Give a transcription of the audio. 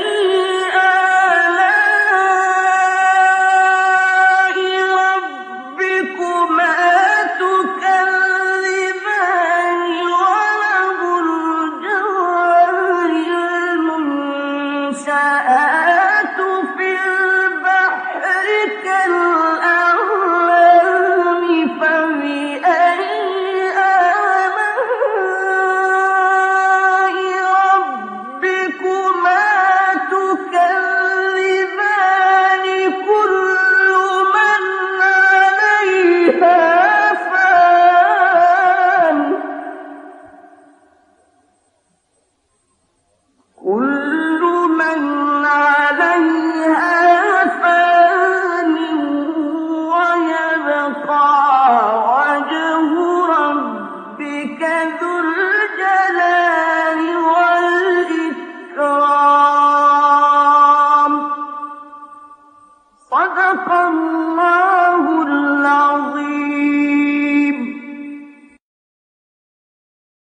صدق الله العظيم.